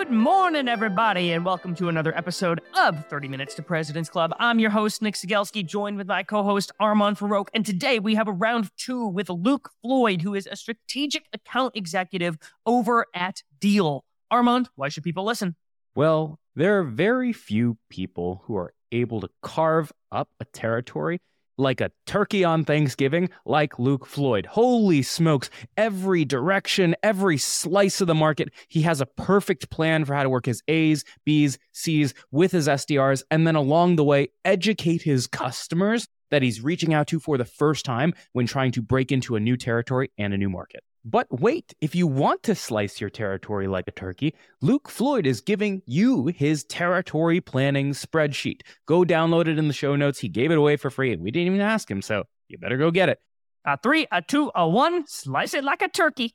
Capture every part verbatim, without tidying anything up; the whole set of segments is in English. Good morning, everybody, and welcome to another episode of thirty minutes to President's Club. I'm your host, Nick Sigelski, joined with my co-host, Armand Farouk, and today we have a round two with Luke Floyd, who is a strategic account executive over at Deel. Armand, why should people listen? Well, there are very few people who are able to carve up a territory like a turkey on Thanksgiving, like Luke Floyd. Holy smokes, every direction, every slice of the market, he has a perfect plan for how to work his A's, B's, C's with his S D Rs, and then along the way, educate his customers that he's reaching out to for the first time when trying to break into a new territory and a new market. But wait, if you want to slice your territory like a turkey, Luke Floyd is giving you his territory planning spreadsheet. Go download it in the show notes. He gave it away for free, and we didn't even ask him, so you better go get it. A three, a two, a one, slice it like a turkey.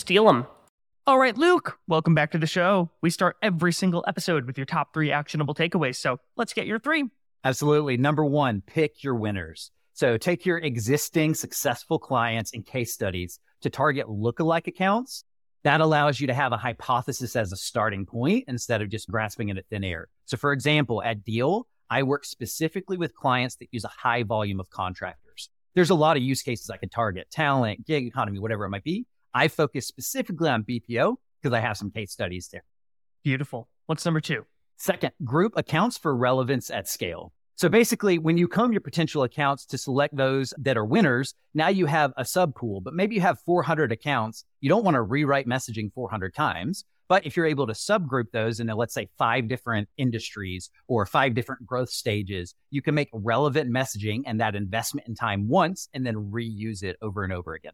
steal them. All right, Luke, welcome back to the show. We start every single episode with your top three actionable takeaways. So let's get your three. Absolutely. Number one, pick your winners. So take your existing successful clients and case studies to target lookalike accounts. That allows you to have a hypothesis as a starting point instead of just grasping it at thin air. So for example, at Deel, I work specifically with clients that use a high volume of contractors. There's a lot of use cases I could target, talent, gig economy, whatever it might be. I focus specifically on B P O because I have some case studies there. Beautiful. What's number two? Second, group accounts for relevance at scale. So basically, when you comb your potential accounts to select those that are winners, now you have a sub pool, but maybe you have four hundred accounts. You don't want to rewrite messaging four hundred times, but if you're able to subgroup those into, let's say, five different industries or five different growth stages, you can make relevant messaging and that investment in time once and then reuse it over and over again.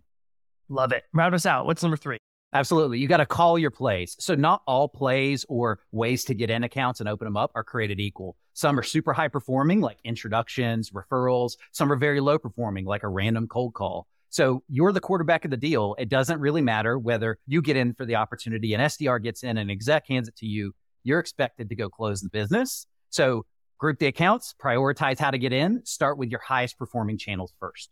Love it. Round us out. What's number three? Absolutely. You got to call your plays. So not all plays or ways to get in accounts and open them up are created equal. Some are super high performing, like introductions, referrals. Some are very low performing, like a random cold call. So you're the quarterback of the deal. It doesn't really matter whether you get in for the opportunity, an S D R gets in, an exec hands it to you. You're expected to go close the business. So group the accounts, prioritize how to get in, start with your highest performing channels first.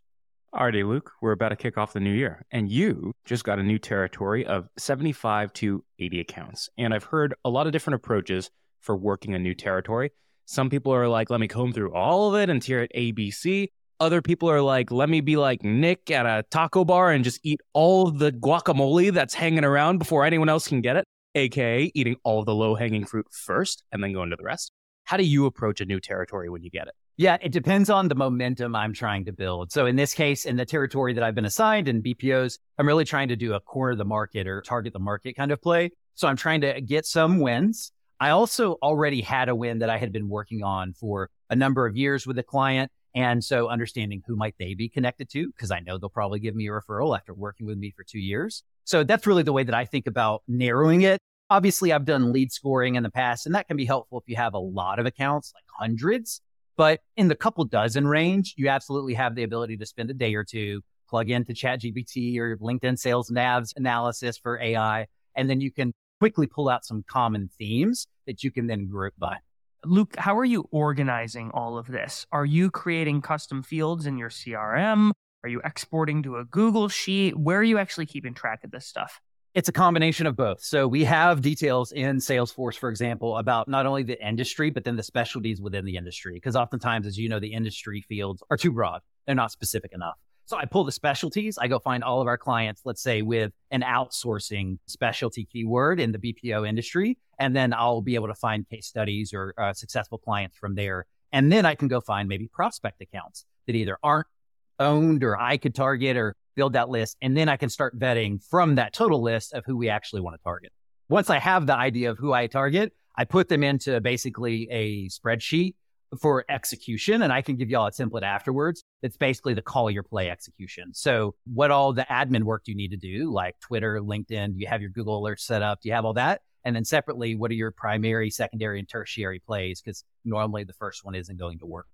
Alrighty, Luke, we're about to kick off the new year, and you just got a new territory of seventy-five to eighty accounts. And I've heard a lot of different approaches for working a new territory. Some people are like, let me comb through all of it and tier it A B C. Other people are like, let me be like Nick at a taco bar and just eat all the guacamole that's hanging around before anyone else can get it, aka eating all of the low-hanging fruit first and then going to the rest. How do you approach a new territory when you get it? Yeah, it depends on the momentum I'm trying to build. So in this case, in the territory that I've been assigned in B P Os, I'm really trying to do a corner the market or target the market kind of play. So I'm trying to get some wins. I also already had a win that I had been working on for a number of years with a client. And so understanding who might they be connected to, because I know they'll probably give me a referral after working with me for two years. So that's really the way that I think about narrowing it. Obviously, I've done lead scoring in the past, and that can be helpful if you have a lot of accounts, like hundreds. But in the couple dozen range, you absolutely have the ability to spend a day or two, plug into ChatGPT or LinkedIn Sales Nav's analysis for A I, and then you can quickly pull out some common themes that you can then group by. Luke, how are you organizing all of this? Are you creating custom fields in your C R M? Are you exporting to a Google Sheet? Where are you actually keeping track of this stuff? It's a combination of both. So we have details in Salesforce, for example, about not only the industry, but then the specialties within the industry. Because oftentimes, as you know, the industry fields are too broad. They're not specific enough. So I pull the specialties. I go find all of our clients, let's say, with an outsourcing specialty keyword in the B P O industry. And then I'll be able to find case studies or uh, successful clients from there. And then I can go find maybe prospect accounts that either aren't owned or I could target or build that list, and then I can start vetting from that total list of who we actually want to target. Once I have the idea of who I target, I put them into basically a spreadsheet for execution, and I can give y'all a template afterwards. It's basically the call your play execution. So what all the admin work do you need to do, like Twitter, LinkedIn, do you have your Google Alerts set up? Do you have all that? And then separately, what are your primary, secondary, and tertiary plays? Because normally the first one isn't going to work.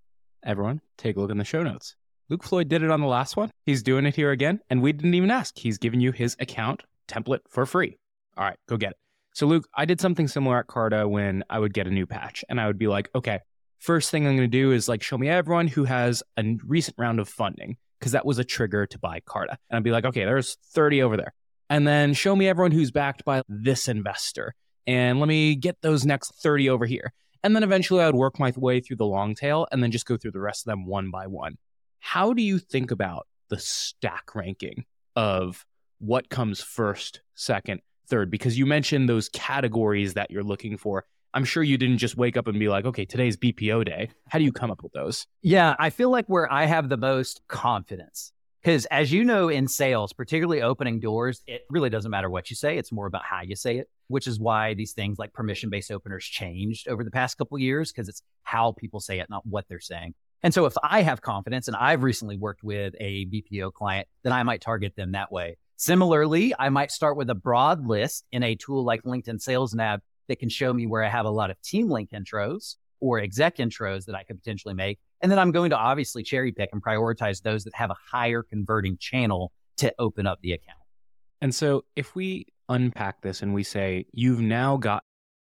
Everyone, take a look in the show notes. Luke Floyd did it on the last one. He's doing it here again, and we didn't even ask. He's giving you his account template for free. All right, go get it. So Luke, I did something similar at Carta when I would get a new patch, and I would be like, okay, first thing I'm going to do is like show me everyone who has a recent round of funding, because that was a trigger to buy Carta. And I'd be like, okay, there's thirty over there. And then show me everyone who's backed by this investor, and let me get those next thirty over here. And then eventually I would work my way through the long tail and then just go through the rest of them one by one. How do you think about the stack ranking of what comes first, second, third? Because you mentioned those categories that you're looking for. I'm sure you didn't just wake up and be like, okay, today's B P O day. How do you come up with those? Yeah, I feel like where I have the most confidence, because as you know, in sales, particularly opening doors, it really doesn't matter what you say. It's more about how you say it, which is why these things like permission-based openers changed over the past couple of years, because it's how people say it, not what they're saying. And so if I have confidence, and I've recently worked with a B P O client, then I might target them that way. Similarly, I might start with a broad list in a tool like LinkedIn Sales Nav that can show me where I have a lot of team link intros or exec intros that I could potentially make. And then I'm going to obviously cherry pick and prioritize those that have a higher converting channel to open up the account. And so if we unpack this and we say, you've now got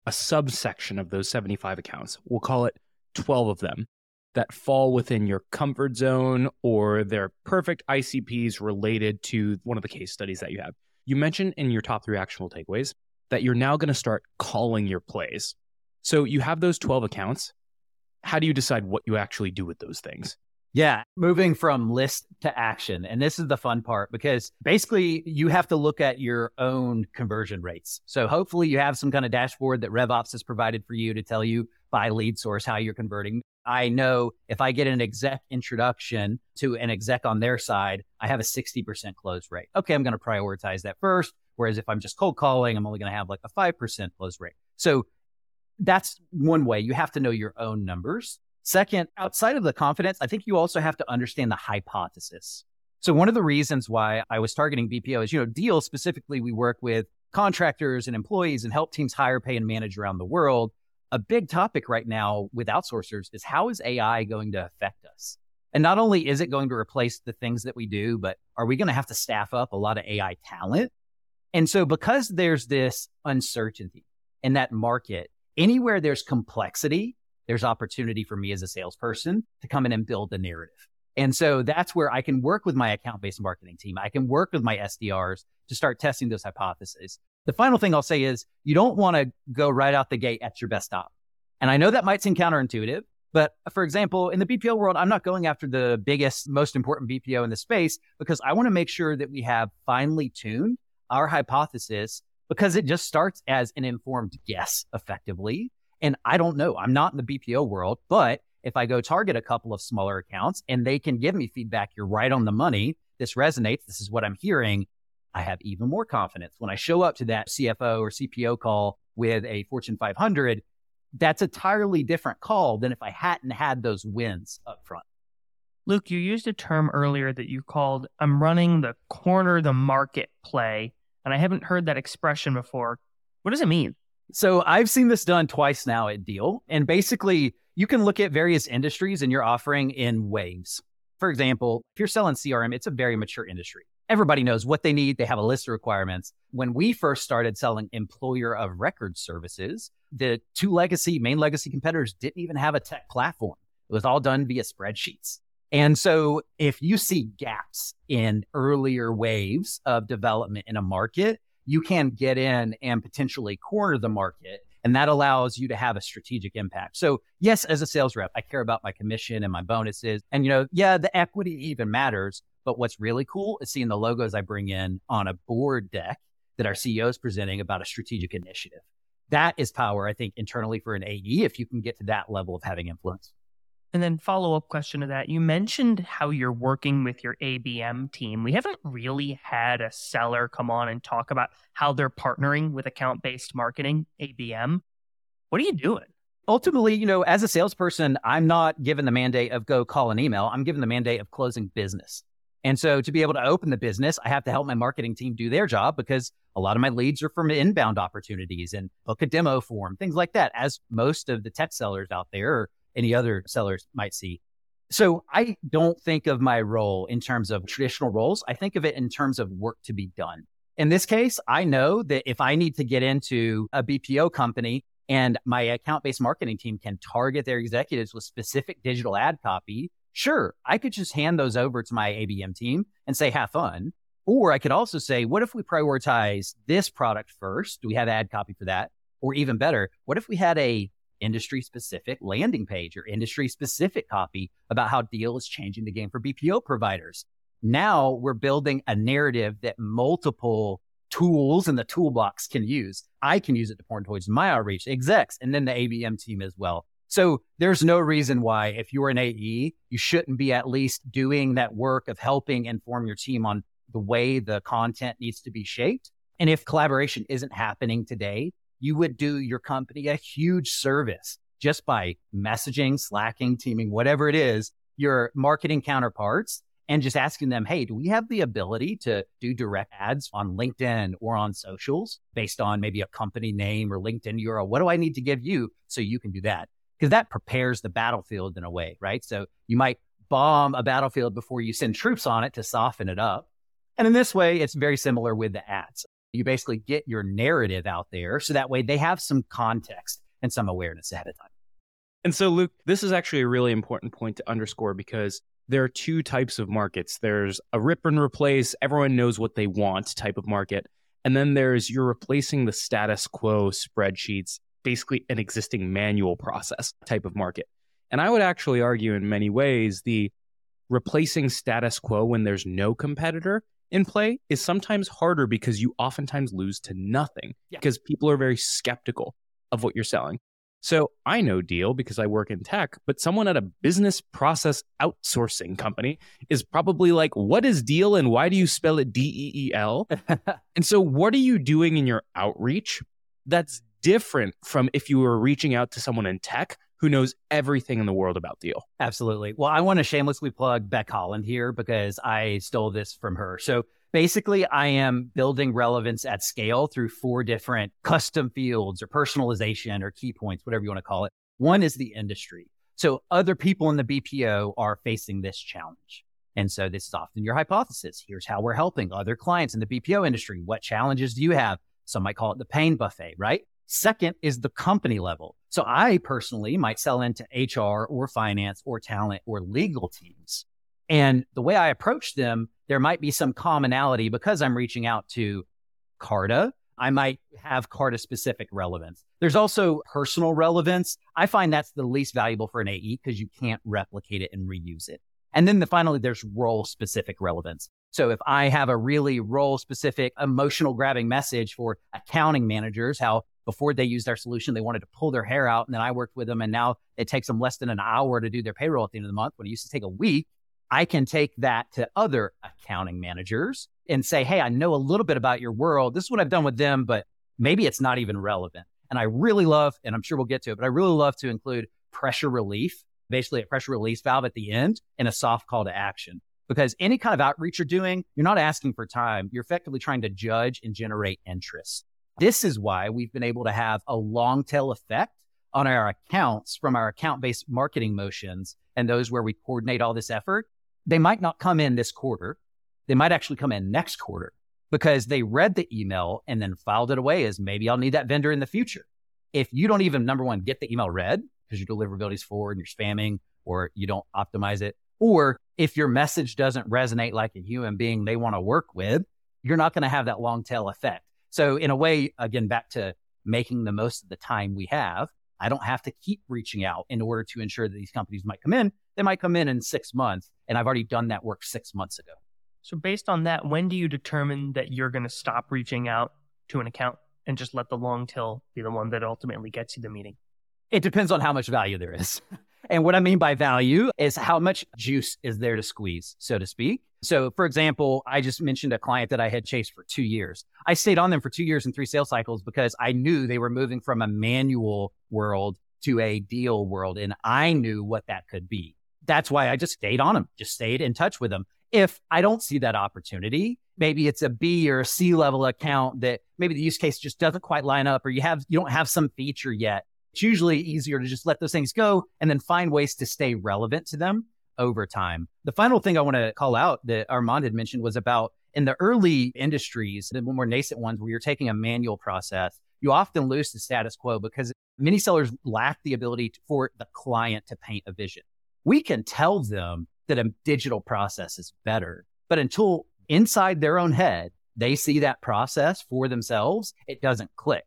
a subsection of those seventy-five accounts, we'll call it twelve of them, that fall within your comfort zone or they're perfect I C Ps related to one of the case studies that you have. You mentioned in your top three actionable takeaways that you're now going to start calling your plays. So you have those twelve accounts. How do you decide what you actually do with those things? Yeah, moving from list to action. And this is the fun part because basically you have to look at your own conversion rates. So hopefully you have some kind of dashboard that RevOps has provided for you to tell you by lead source how you're converting. I know if I get an exec introduction to an exec on their side, I have a sixty percent close rate. Okay, I'm going to prioritize that first. Whereas if I'm just cold calling, I'm only going to have like a five percent close rate. So that's one way. You have to know your own numbers. Second, outside of the confidence, I think you also have to understand the hypothesis. So one of the reasons why I was targeting B P O is, you know, Deel specifically, we work with contractors and employees and help teams hire, pay, and manage around the world. A big topic right now with outsourcers is how is A I going to affect us? And not only is it going to replace the things that we do, but are we going to have to staff up a lot of A I talent? And so because there's this uncertainty in that market, anywhere there's complexity, there's opportunity for me as a salesperson to come in and build the narrative. And so that's where I can work with my account-based marketing team. I can work with my S D Rs to start testing those hypotheses. The final thing I'll say is you don't want to go right out the gate at your best op. And I know that might seem counterintuitive, but for example, in the B P O world, I'm not going after the biggest, most important B P O in the space because I want to make sure that we have finely tuned our hypothesis because it just starts as an informed guess effectively. And I don't know, I'm not in the B P O world, but if I go target a couple of smaller accounts and they can give me feedback, you're right on the money, this resonates, this is what I'm hearing, I have even more confidence. When I show up to that C F O or C P O call with a Fortune five hundred, that's a entirely different call than if I hadn't had those wins up front. Luke, you used a term earlier that you called, I'm running the corner the market play, and I haven't heard that expression before. What does it mean? So I've seen this done twice now at Deel, and basically you can look at various industries and your offering in waves. For example, if you're selling C R M, it's a very mature industry. Everybody knows what they need. They have a list of requirements. When we first started selling employer of record services, the two legacy, main legacy competitors didn't even have a tech platform. It was all done via spreadsheets. And so if you see gaps in earlier waves of development in a market, you can get in and potentially corner the market. And that allows you to have a strategic impact. So yes, as a sales rep, I care about my commission and my bonuses. And, you know, yeah, the equity even matters. But what's really cool is seeing the logos I bring in on a board deck that our C E O is presenting about a strategic initiative. That is power, I think, internally for an A E, if you can get to that level of having influence. And then follow-up question to that. You mentioned how you're working with your A B M team. We haven't really had a seller come on and talk about how they're partnering with account-based marketing, A B M. What are you doing? Ultimately, you know, as a salesperson, I'm not given the mandate of go call an email. I'm given the mandate of closing business. And so to be able to open the business, I have to help my marketing team do their job because a lot of my leads are from inbound opportunities and book a demo form, things like that, as most of the tech sellers out there or any other sellers might see. So I don't think of my role in terms of traditional roles. I think of it in terms of work to be done. In this case, I know that if I need to get into a B P O company and my account-based marketing team can target their executives with specific digital ad copy, sure, I could just hand those over to my A B M team and say, have fun. Or I could also say, what if we prioritize this product first? Do we have ad copy for that? Or even better, what if we had a industry-specific landing page or industry-specific copy about how Deel is changing the game for B P O providers? Now we're building a narrative that multiple tools in the toolbox can use. I can use it to point towards my outreach, execs, and then the A B M team as well. So there's no reason why, if you're an A E, you shouldn't be at least doing that work of helping inform your team on the way the content needs to be shaped. And if collaboration isn't happening today, you would do your company a huge service just by messaging, slacking, teaming, whatever it is, your marketing counterparts, and just asking them, hey, do we have the ability to do direct ads on LinkedIn or on socials based on maybe a company name or LinkedIn U R L? What do I need to give you so you can do that? Because that prepares the battlefield in a way, right? So you might bomb a battlefield before you send troops on it to soften it up. And in this way, it's very similar with the ads. You basically get your narrative out there so that way they have some context and some awareness ahead of time. And so, Luke, this is actually a really important point to underscore because there are two types of markets. There's a rip and replace, everyone knows what they want type of market. And then there's you're replacing the status quo spreadsheets, basically an existing manual process type of market. And I would actually argue in many ways, the replacing status quo when there's no competitor in play is sometimes harder because you oftentimes lose to nothing yeah. because people are very skeptical of what you're selling. So I know Deel because I work in tech, but someone at a business process outsourcing company is probably like, what is Deel and why do you spell it D E E L? And so what are you doing in your outreach that's different from if you were reaching out to someone in tech who knows everything in the world about Deel? Absolutely. Well, I want to shamelessly plug Beck Holland here because I stole this from her. So basically, I am building relevance at scale through four different custom fields or personalization or key points, whatever you want to call it. One is the industry. So other people in the B P O are facing this challenge. And so this is often your hypothesis. Here's how we're helping other clients in the B P O industry. What challenges do you have? Some might call it the pain buffet, right? Second is the company level. So I personally might sell into H R or finance or talent or legal teams. And the way I approach them, there might be some commonality because I'm reaching out to Carta. I might have Carta-specific relevance. There's also personal relevance. I find that's the least valuable for an A E because you can't replicate it and reuse it. And then the, finally, there's role-specific relevance. So if I have a really role-specific, emotional-grabbing message for accounting managers, how before they used our solution, they wanted to pull their hair out, and then I worked with them, and now it takes them less than an hour to do their payroll at the end of the month when it used to take a week, I can take that to other accounting managers and say, hey, I know a little bit about your world. This is what I've done with them, but maybe it's not even relevant. And I really love, and I'm sure we'll get to it, but I really love to include pressure relief, basically a pressure release valve at the end and a soft call to action. Because any kind of outreach you're doing, you're not asking for time. You're effectively trying to judge and generate interest. This is why we've been able to have a long tail effect on our accounts from our account-based marketing motions and those where we coordinate all this effort. They might not come in this quarter. They might actually come in next quarter because they read the email and then filed it away as maybe I'll need that vendor in the future. If you don't even, number one, get the email read because your deliverability is forward and you're spamming or you don't optimize it, or if your message doesn't resonate like a human being they want to work with, you're not going to have that long tail effect. So in a way, again, back to making the most of the time we have, I don't have to keep reaching out in order to ensure that these companies might come in. They might come in in six months, and I've already done that work six months ago. So based on that, when do you determine that you're going to stop reaching out to an account and just let the long tail be the one that ultimately gets you the meeting? It depends on how much value there is. And what I mean by value is how much juice is there to squeeze, so to speak. So for example, I just mentioned a client that I had chased for two years. I stayed on them for two years and three sales cycles because I knew they were moving from a manual world to a deal world. And I knew what that could be. That's why I just stayed on them, just stayed in touch with them. If I don't see that opportunity, maybe it's a B or a C level account that maybe the use case just doesn't quite line up or you have you don't have some feature yet. It's usually easier to just let those things go and then find ways to stay relevant to them over time. The final thing I want to call out that Armand had mentioned was about in the early industries, the more nascent ones where you're taking a manual process, you often lose the status quo because many sellers lack the ability to, for the client to paint a vision. We can tell them that a digital process is better, but until inside their own head, they see that process for themselves, it doesn't click.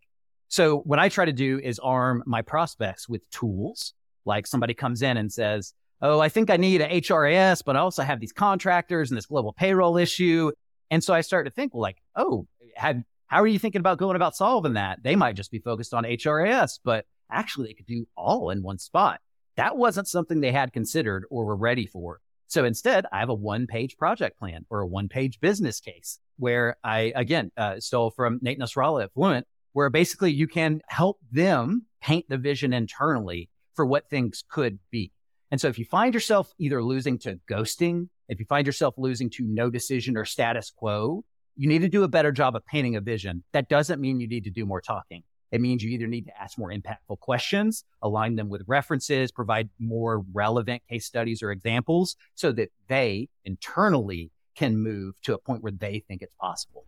So what I try to do is arm my prospects with tools. Like somebody comes in and says, oh, I think I need an H R I S, but I also have these contractors and this global payroll issue. And so I start to think, well, like, oh, have, how are you thinking about going about solving that? They might just be focused on H R I S, but actually they could do all in one spot. That wasn't something they had considered or were ready for. So instead, I have a one-page project plan or a one-page business case where I, again, uh, stole from Nate Nasrallah at Fluent, where basically you can help them paint the vision internally for what things could be. And so if you find yourself either losing to ghosting, if you find yourself losing to no decision or status quo, you need to do a better job of painting a vision. That doesn't mean you need to do more talking. It means you either need to ask more impactful questions, align them with references, provide more relevant case studies or examples so that they internally can move to a point where they think it's possible.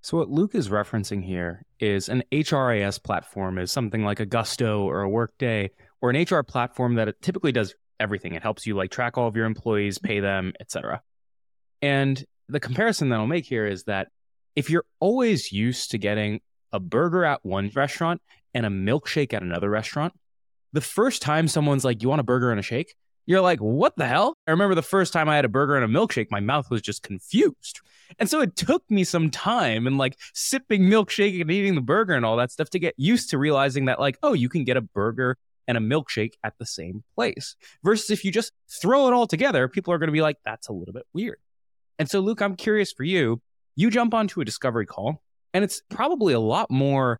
So what Luke is referencing here is an H R I S platform is something like a Gusto or a Workday or an H R platform that it typically does everything. It helps you like track all of your employees, pay them, et cetera. And the comparison that I'll make here is that if you're always used to getting a burger at one restaurant and a milkshake at another restaurant, the first time someone's like, you want a burger and a shake? You're like, what the hell? I remember the first time I had a burger and a milkshake, my mouth was just confused. And so it took me some time and like sipping milkshake and eating the burger and all that stuff to get used to realizing that like, oh, you can get a burger and a milkshake at the same place. Versus if you just throw it all together, people are going to be like, that's a little bit weird. And so Luke, I'm curious for you, you jump onto a discovery call and it's probably a lot more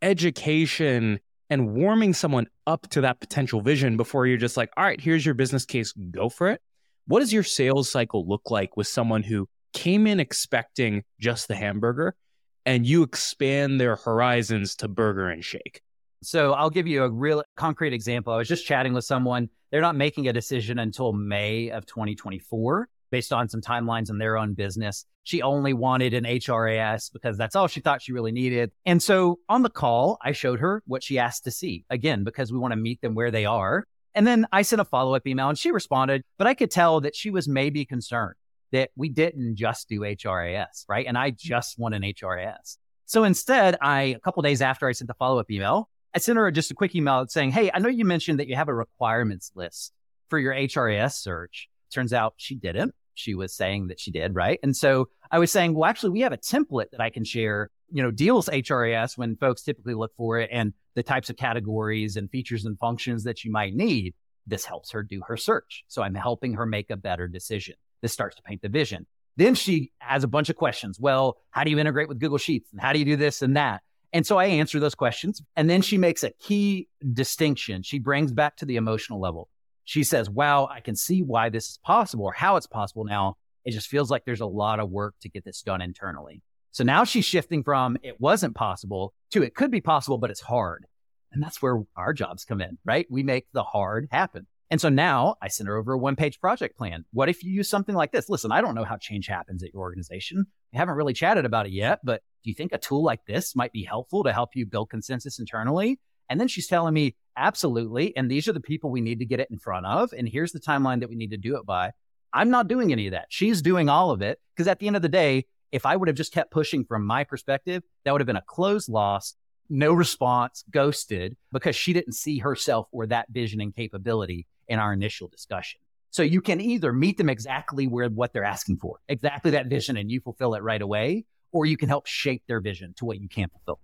education and warming someone up to that potential vision before you're just like, all right, here's your business case, go for it. What does your sales cycle look like with someone who came in expecting just the hamburger and you expand their horizons to burger and shake? So I'll give you a real concrete example. I was just chatting with someone. They're not making a decision until May of twenty twenty-four based on some timelines in their own business. She only wanted an H R I S because that's all she thought she really needed. And so on the call, I showed her what she asked to see, again, because we want to meet them where they are. And then I sent a follow-up email and she responded, but I could tell that she was maybe concerned that we didn't just do H R I S, right? And I just want an H R I S. So instead, I a couple of days after I sent the follow-up email, I sent her just a quick email saying, hey, I know you mentioned that you have a requirements list for your H R I S search. Turns out she didn't. She was saying that she did, right? And so I was saying, well, actually, we have a template that I can share, you know, Deel's H R I S when folks typically look for it and the types of categories and features and functions that you might need. This helps her do her search. So I'm helping her make a better decision. This starts to paint the vision. Then she has a bunch of questions. Well, how do you integrate with Google Sheets? And how do you do this and that? And so I answer those questions. And then she makes a key distinction. She brings back to the emotional level. She says, wow, I can see why this is possible or how it's possible now. It just feels like there's a lot of work to get this done internally. So now she's shifting from it wasn't possible to it could be possible, but it's hard. And that's where our jobs come in, right? We make the hard happen. And so now I send her over a one-page project plan. What if you use something like this? Listen, I don't know how change happens at your organization. We haven't really chatted about it yet, but do you think a tool like this might be helpful to help you build consensus internally? And then she's telling me, absolutely. And these are the people we need to get it in front of. And here's the timeline that we need to do it by. I'm not doing any of that. She's doing all of it. Because at the end of the day, if I would have just kept pushing from my perspective, that would have been a closed loss, no response, ghosted, because she didn't see herself or that vision and capability in our initial discussion. So you can either meet them exactly where what they're asking for, exactly that vision, and you fulfill it right away, or you can help shape their vision to what you can't fulfill.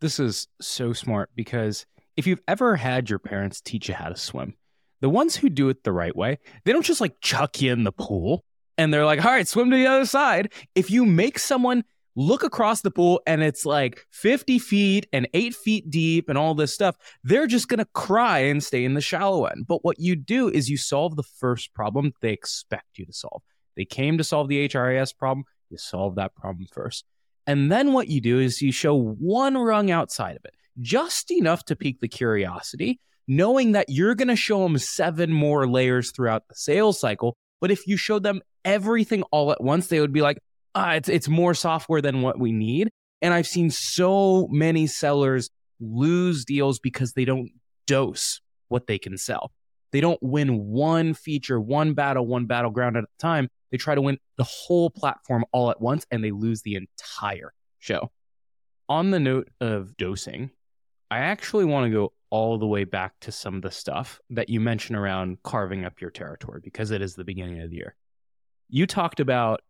This is so smart, because if you've ever had your parents teach you how to swim, the ones who do it the right way, they don't just like chuck you in the pool and they're like, all right, swim to the other side. If you make someone look across the pool and it's like fifty feet and eight feet deep and all this stuff, they're just going to cry and stay in the shallow end. But what you do is you solve the first problem they expect you to solve. They came to solve the H R I S problem. You solve that problem first. And then what you do is you show one rung outside of it, just enough to pique the curiosity, knowing that you're going to show them seven more layers throughout the sales cycle. But if you showed them everything all at once, they would be like, Uh, it's it's more software than what we need. And I've seen so many sellers lose deals because they don't dose what they can sell. They don't win one feature, one battle, one battleground at a time. They try to win the whole platform all at once, and they lose the entire show. On the note of dosing, I actually want to go all the way back to some of the stuff that you mentioned around carving up your territory, because it is the beginning of the year. You talked about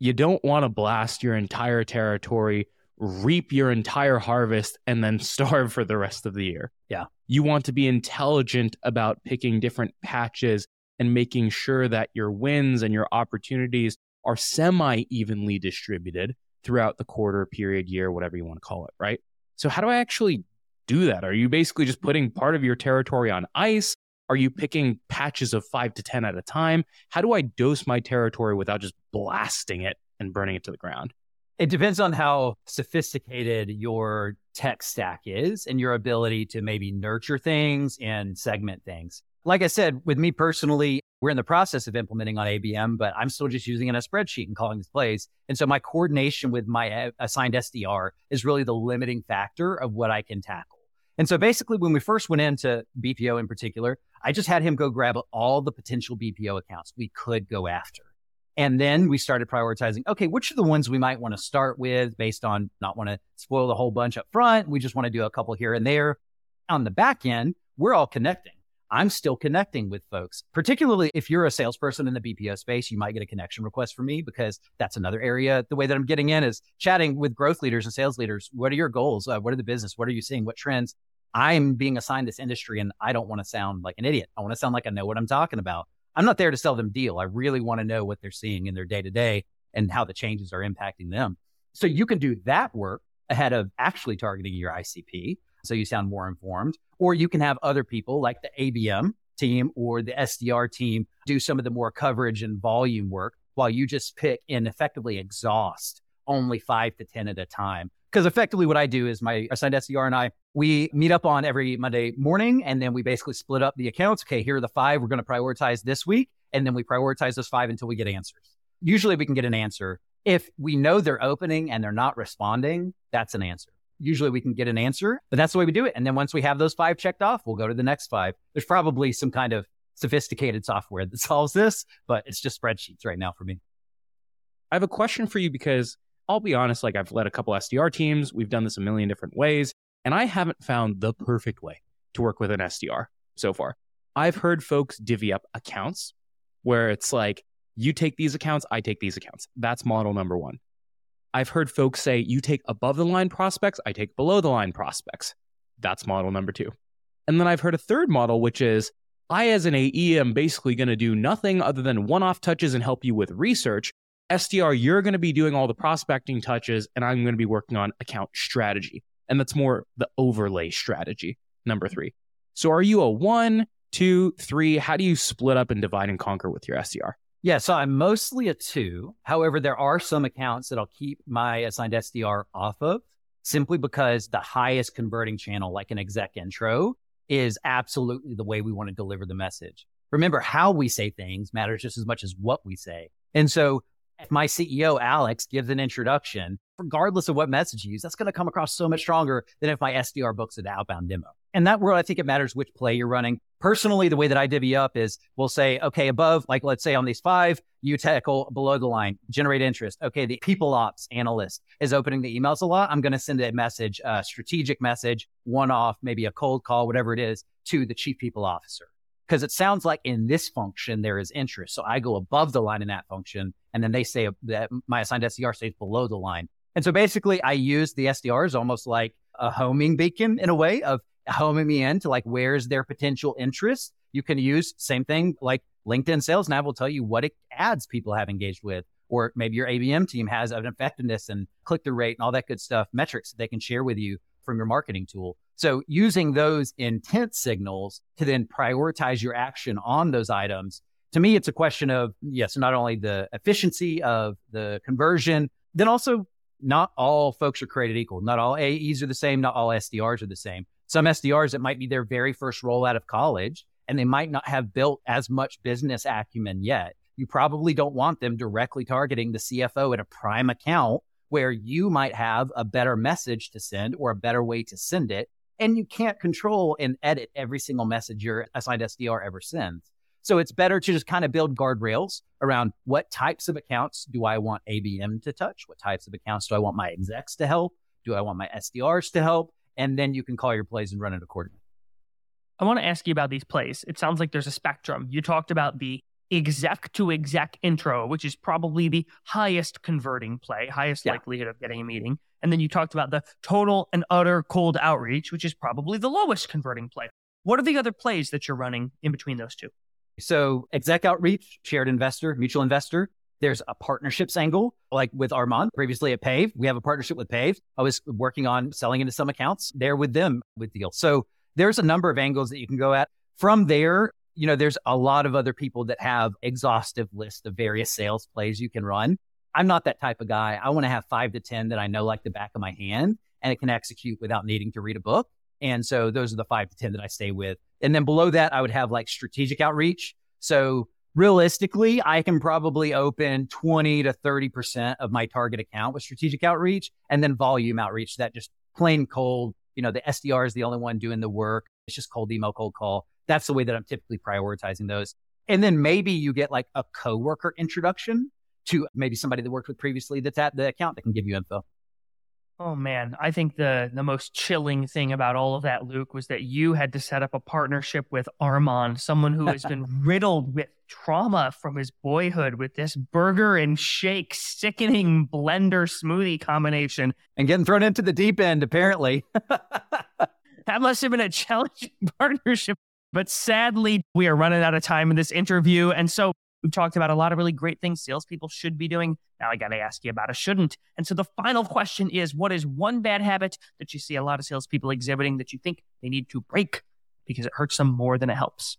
you don't want to blast your entire territory, reap your entire harvest, and then starve for the rest of the year. Yeah. You want to be intelligent about picking different patches and making sure that your wins and your opportunities are semi-evenly distributed throughout the quarter, period, year, whatever you want to call it, right? So how do I actually do that? Are you basically just putting part of your territory on ice? Are you picking patches of five to ten at a time? How do I dose my territory without just blasting it and burning it to the ground? It depends on how sophisticated your tech stack is and your ability to maybe nurture things and segment things. Like I said, with me personally, we're in the process of implementing on A B M, but I'm still just using it as a spreadsheet and calling this plays. And so my coordination with my assigned S D R is really the limiting factor of what I can tackle. And so basically, when we first went into B P O in particular, I just had him go grab all the potential B P O accounts we could go after. And then we started prioritizing, okay, which are the ones we might want to start with based on not want to spoil the whole bunch up front. We just want to do a couple here and there. On the back end, we're all connecting. I'm still connecting with folks, particularly if you're a salesperson in the B P O space, you might get a connection request from me because that's another area. The way that I'm getting in is chatting with growth leaders and sales leaders. What are your goals? Uh, what are the business? What are you seeing? What trends? I'm being assigned this industry and I don't want to sound like an idiot. I want to sound like I know what I'm talking about. I'm not there to sell them Deel. I really want to know what they're seeing in their day-to-day and how the changes are impacting them. So you can do that work ahead of actually targeting your I C P. So you sound more informed, or you can have other people like the A B M team or the S D R team do some of the more coverage and volume work while you just pick and effectively exhaust only five to ten at a time. Because effectively what I do is my assigned S D R and I, we meet up on every Monday morning, and then we basically split up the accounts. Okay, here are the five we're going to prioritize this week. And then we prioritize those five until we get answers. Usually we can get an answer. If we know they're opening and they're not responding, that's an answer. Usually we can get an answer, but that's the way we do it. And then once we have those five checked off, we'll go to the next five. There's probably some kind of sophisticated software that solves this, but it's just spreadsheets right now for me. I have a question for you because I'll be honest, like I've led a couple S D R teams. We've done this a million different ways, and I haven't found the perfect way to work with an S D R so far. I've heard folks divvy up accounts where it's like, you take these accounts, I take these accounts. That's model number one. I've heard folks say, you take above the line prospects, I take below the line prospects. That's model number two. And then I've heard a third model, which is, I as an A E am basically going to do nothing other than one-off touches and help you with research. S D R, you're going to be doing all the prospecting touches, and I'm going to be working on account strategy. And that's more the overlay strategy, number three. So are you a one, two, three? How do you split up and divide and conquer with your S D R? Yeah, so I'm mostly a two. However, there are some accounts that I'll keep my assigned S D R off of simply because the highest converting channel, like an exec intro, is absolutely the way we want to deliver the message. Remember, how we say things matters just as much as what we say. And so if my C E O, Alex, gives an introduction, regardless of what message you use, that's going to come across so much stronger than if my S D R books an outbound demo. In that world, I think it matters which play you're running. Personally, the way that I divvy up is we'll say, okay, above, like let's say on these five, you tackle below the line, generate interest. Okay, the people ops analyst is opening the emails a lot. I'm going to send a message, a strategic message, one-off, maybe a cold call, whatever it is, to the chief people officer. Because it sounds like in this function, there is interest. So I go above the line in that function, and then they say that my assigned S D R stays below the line. And so basically, I use the S D Rs almost like a homing beacon in a way of homing me in to like, where's their potential interest? You can use same thing like LinkedIn Sales Nav will tell you what ads people have engaged with, or maybe your A B M team has an effectiveness and click-through rate and all that good stuff, metrics that they can share with you from your marketing tool. So using those intent signals to then prioritize your action on those items, to me, it's a question of, yes, not only the efficiency of the conversion, then also not all folks are created equal. Not all A Es are the same. Not all S D Rs are the same. Some S D Rs, it might be their very first role out of college, and they might not have built as much business acumen yet. You probably don't want them directly targeting the C F O at a prime account where you might have a better message to send or a better way to send it. And you can't control and edit every single message your assigned S D R ever sends. So it's better to just kind of build guardrails around what types of accounts do I want A B M to touch? What types of accounts do I want my execs to help? Do I want my S D Rs to help? And then you can call your plays and run it accordingly. I want to ask you about these plays. It sounds like there's a spectrum. You talked about the exec to exec intro, which is probably the highest converting play, highest yeah. likelihood of getting a meeting. And then you talked about the total and utter cold outreach, which is probably the lowest converting play. What are the other plays that you're running in between those two? So exec outreach, shared investor, mutual investor. There's a partnerships angle, like with Armand previously at Pave. We have a partnership with Pave. I was working on selling into some accounts there with them with Deel. So there's a number of angles that you can go at. From there, you know, there's a lot of other people that have exhaustive lists of various sales plays you can run. I'm not that type of guy. I want to have five to ten that I know like the back of my hand and it can execute without needing to read a book. And so those are the five to ten that I stay with. And then below that, I would have like strategic outreach. So realistically, I can probably open twenty to thirty percent of my target account with strategic outreach, and then volume outreach, that just plain cold, you know, the S D R is the only one doing the work. It's just cold email, cold call. That's the way that I'm typically prioritizing those. And then maybe you get like a coworker introduction to maybe somebody that worked with previously that's at the account that can give you info. Oh man, I think the the most chilling thing about all of that, Luke, was that you had to set up a partnership with Armand, someone who has been riddled with trauma from his boyhood with this burger and shake sickening blender smoothie combination. And getting thrown into the deep end, apparently. That must have been a challenging partnership. But sadly, we are running out of time in this interview. And so we've talked about a lot of really great things salespeople should be doing. Now I got to ask you about a shouldn't. And so the final question is, what is one bad habit that you see a lot of salespeople exhibiting that you think they need to break because it hurts them more than it helps?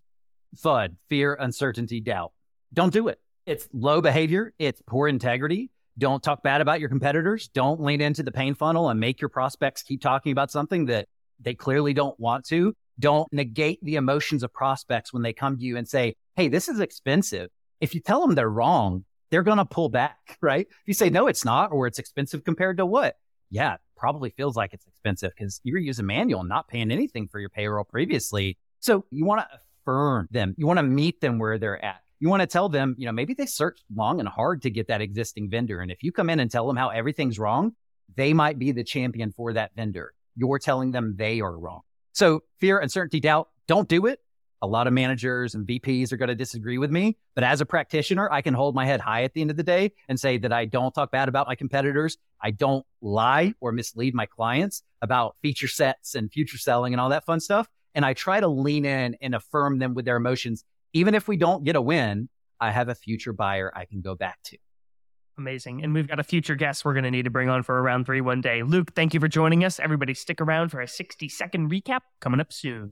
F U D, fear, uncertainty, doubt. Don't do it. It's low behavior. It's poor integrity. Don't talk bad about your competitors. Don't lean into the pain funnel and make your prospects keep talking about something that they clearly don't want to. Don't negate the emotions of prospects when they come to you and say, hey, this is expensive. If you tell them they're wrong, they're going to pull back, right? If you say, no, it's not, or it's expensive compared to what? Yeah, probably feels like it's expensive because you're using manual, not paying anything for your payroll previously. So you want to affirm them. You want to meet them where they're at. You want to tell them, you know, maybe they searched long and hard to get that existing vendor. And if you come in and tell them how everything's wrong, they might be the champion for that vendor. You're telling them they are wrong. So fear, uncertainty, doubt, don't do it. A lot of managers and V Ps are going to disagree with me, but as a practitioner, I can hold my head high at the end of the day and say that I don't talk bad about my competitors. I don't lie or mislead my clients about feature sets and future selling and all that fun stuff. And I try to lean in and affirm them with their emotions. Even if we don't get a win, I have a future buyer I can go back to. Amazing. And we've got a future guest we're going to need to bring on for a round three one day. Luke, thank you for joining us. Everybody stick around for a sixty second recap coming up soon.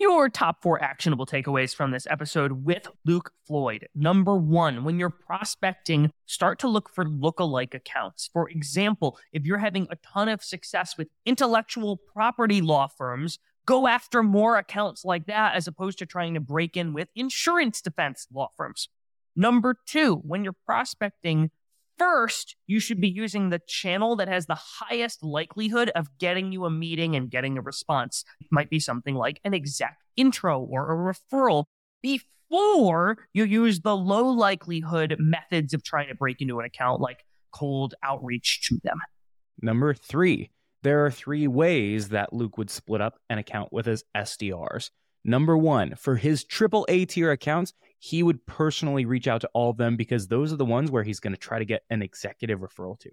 Your top four actionable takeaways from this episode with Luke Floyd. Number one, when you're prospecting, start to look for lookalike accounts. For example, if you're having a ton of success with intellectual property law firms, go after more accounts like that as opposed to trying to break in with insurance defense law firms. Number two, when you're prospecting, first, you should be using the channel that has the highest likelihood of getting you a meeting and getting a response. It might be something like an exact intro or a referral before you use the low likelihood methods of trying to break into an account like cold outreach to them. Number three, there are three ways that Luke would split up an account with his S D Rs. Number one, for his triple A tier accounts, he would personally reach out to all of them because those are the ones where he's going to try to get an executive referral to.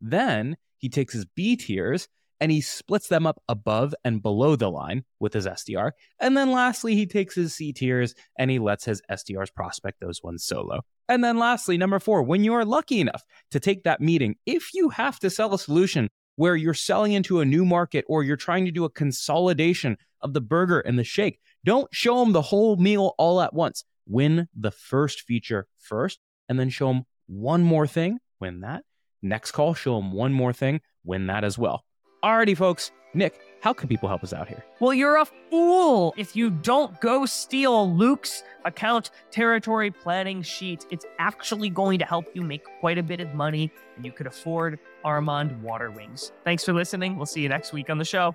Then he takes his B tiers and he splits them up above and below the line with his S D R. And then lastly, he takes his C tiers and he lets his S D Rs prospect those ones solo. And then lastly, number four, when you are lucky enough to take that meeting, if you have to sell a solution where you're selling into a new market or you're trying to do a consolidation of the burger and the shake, don't show them the whole meal all at once. Win the first feature first, and then show them one more thing, win that. Next call, show them one more thing, win that as well. Alrighty, folks. Nick, how can people help us out here? Well, you're a fool if you don't go steal Luke's account territory planning sheet. It's actually going to help you make quite a bit of money, and you could afford Armand water wings. Thanks for listening. We'll see you next week on the show.